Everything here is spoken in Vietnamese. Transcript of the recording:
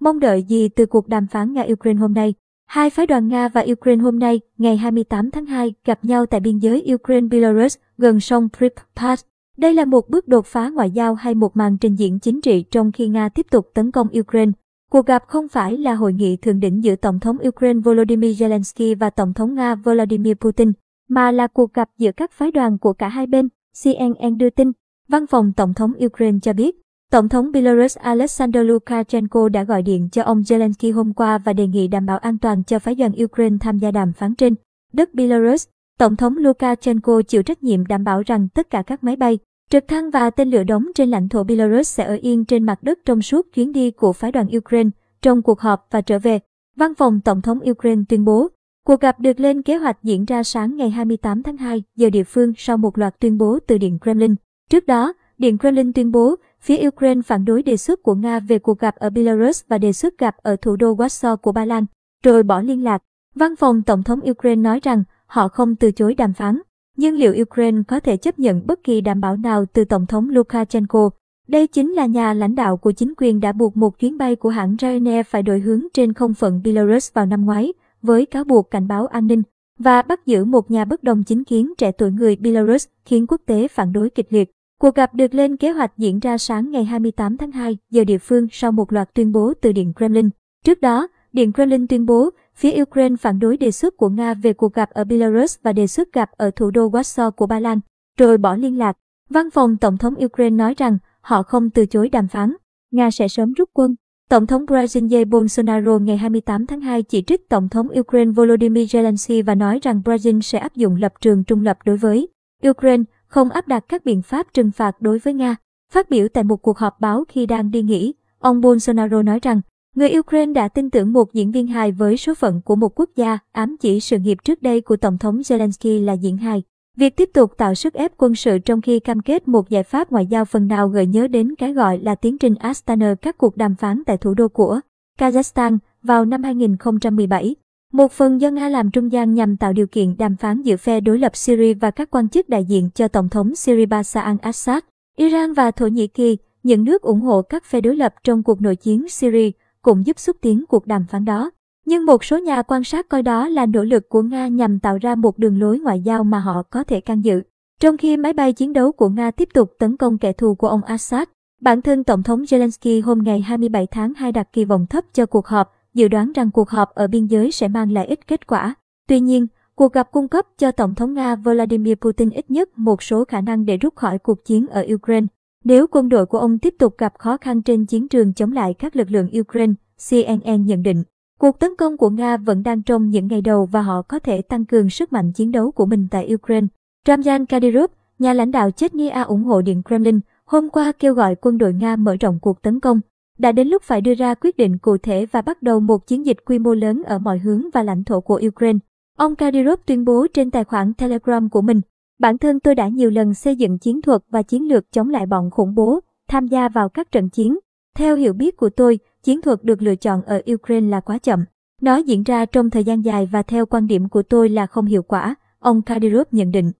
Mong đợi gì từ cuộc đàm phán Nga-Ukraine hôm nay? Hai phái đoàn Nga và Ukraine hôm nay, ngày 28 tháng 2, gặp nhau tại biên giới Ukraine-Belarus gần sông Pripyat. Đây là một bước đột phá ngoại giao hay một màn trình diễn chính trị trong khi Nga tiếp tục tấn công Ukraine? Cuộc gặp không phải là hội nghị thượng đỉnh giữa Tổng thống Ukraine Volodymyr Zelensky và Tổng thống Nga Vladimir Putin, mà là cuộc gặp giữa các phái đoàn của cả hai bên, CNN đưa tin. Văn phòng Tổng thống Ukraine cho biết, Tổng thống Belarus Alexander Lukashenko đã gọi điện cho ông Zelensky hôm qua và đề nghị đảm bảo an toàn cho phái đoàn Ukraine tham gia đàm phán trên đất Belarus. Tổng thống Lukashenko chịu trách nhiệm đảm bảo rằng tất cả các máy bay, trực thăng và tên lửa đóng trên lãnh thổ Belarus sẽ ở yên trên mặt đất trong suốt chuyến đi của phái đoàn Ukraine. Trong cuộc họp và trở về, Văn phòng Tổng thống Ukraine tuyên bố, cuộc gặp được lên kế hoạch diễn ra sáng ngày 28 tháng 2 giờ địa phương sau một loạt tuyên bố từ Điện Kremlin. Trước đó, Điện Kremlin tuyên bố, phía Ukraine phản đối đề xuất của Nga về cuộc gặp ở Belarus và đề xuất gặp ở thủ đô Warsaw của Ba Lan, rồi bỏ liên lạc. Văn phòng Tổng thống Ukraine nói rằng họ không từ chối đàm phán, nhưng liệu Ukraine có thể chấp nhận bất kỳ đảm bảo nào từ Tổng thống Lukashenko? Đây chính là nhà lãnh đạo của chính quyền đã buộc một chuyến bay của hãng Ryanair phải đổi hướng trên không phận Belarus vào năm ngoái, với cáo buộc cảnh báo an ninh, và bắt giữ một nhà bất đồng chính kiến trẻ tuổi người Belarus, khiến quốc tế phản đối kịch liệt. Cuộc gặp được lên kế hoạch diễn ra sáng ngày 28 tháng 2 giờ địa phương sau một loạt tuyên bố từ Điện Kremlin. Trước đó, Điện Kremlin tuyên bố phía Ukraine phản đối đề xuất của Nga về cuộc gặp ở Belarus và đề xuất gặp ở thủ đô Warsaw của Ba Lan, rồi bỏ liên lạc. Văn phòng Tổng thống Ukraine nói rằng họ không từ chối đàm phán, Nga sẽ sớm rút quân. Tổng thống Brazil Jair Bolsonaro ngày 28 tháng 2 chỉ trích Tổng thống Ukraine Volodymyr Zelensky và nói rằng Brazil sẽ áp dụng lập trường trung lập đối với Ukraine, không áp đặt các biện pháp trừng phạt đối với Nga. Phát biểu tại một cuộc họp báo khi đang đi nghỉ, ông Bolsonaro nói rằng người Ukraine đã tin tưởng một diễn viên hài với số phận của một quốc gia, ám chỉ sự nghiệp trước đây của Tổng thống Zelensky là diễn hài. Việc tiếp tục tạo sức ép quân sự trong khi cam kết một giải pháp ngoại giao phần nào gợi nhớ đến cái gọi là tiến trình Astana, các cuộc đàm phán tại thủ đô của Kazakhstan vào năm 2017. Một phần do Nga làm trung gian nhằm tạo điều kiện đàm phán giữa phe đối lập Syria và các quan chức đại diện cho Tổng thống Syria Bashar al-Assad. Iran và Thổ Nhĩ Kỳ, những nước ủng hộ các phe đối lập trong cuộc nội chiến Syria, cũng giúp xúc tiến cuộc đàm phán đó. Nhưng một số nhà quan sát coi đó là nỗ lực của Nga nhằm tạo ra một đường lối ngoại giao mà họ có thể can dự. Trong khi máy bay chiến đấu của Nga tiếp tục tấn công kẻ thù của ông Assad, bản thân Tổng thống Zelensky hôm ngày 27 tháng 2 đặt kỳ vọng thấp cho cuộc họp, dự đoán rằng cuộc họp ở biên giới sẽ mang lại ít kết quả. Tuy nhiên, cuộc gặp cung cấp cho Tổng thống Nga Vladimir Putin ít nhất một số khả năng để rút khỏi cuộc chiến ở Ukraine. Nếu quân đội của ông tiếp tục gặp khó khăn trên chiến trường chống lại các lực lượng Ukraine, CNN nhận định, cuộc tấn công của Nga vẫn đang trong những ngày đầu và họ có thể tăng cường sức mạnh chiến đấu của mình tại Ukraine. Ramzan Kadyrov, nhà lãnh đạo Chechnya ủng hộ Điện Kremlin, hôm qua kêu gọi quân đội Nga mở rộng cuộc tấn công. Đã đến lúc phải đưa ra quyết định cụ thể và bắt đầu một chiến dịch quy mô lớn ở mọi hướng và lãnh thổ của Ukraine. Ông Kadyrov tuyên bố trên tài khoản Telegram của mình, bản thân tôi đã nhiều lần xây dựng chiến thuật và chiến lược chống lại bọn khủng bố, tham gia vào các trận chiến. Theo hiểu biết của tôi, chiến thuật được lựa chọn ở Ukraine là quá chậm. Nó diễn ra trong thời gian dài và theo quan điểm của tôi là không hiệu quả, ông Kadyrov nhận định.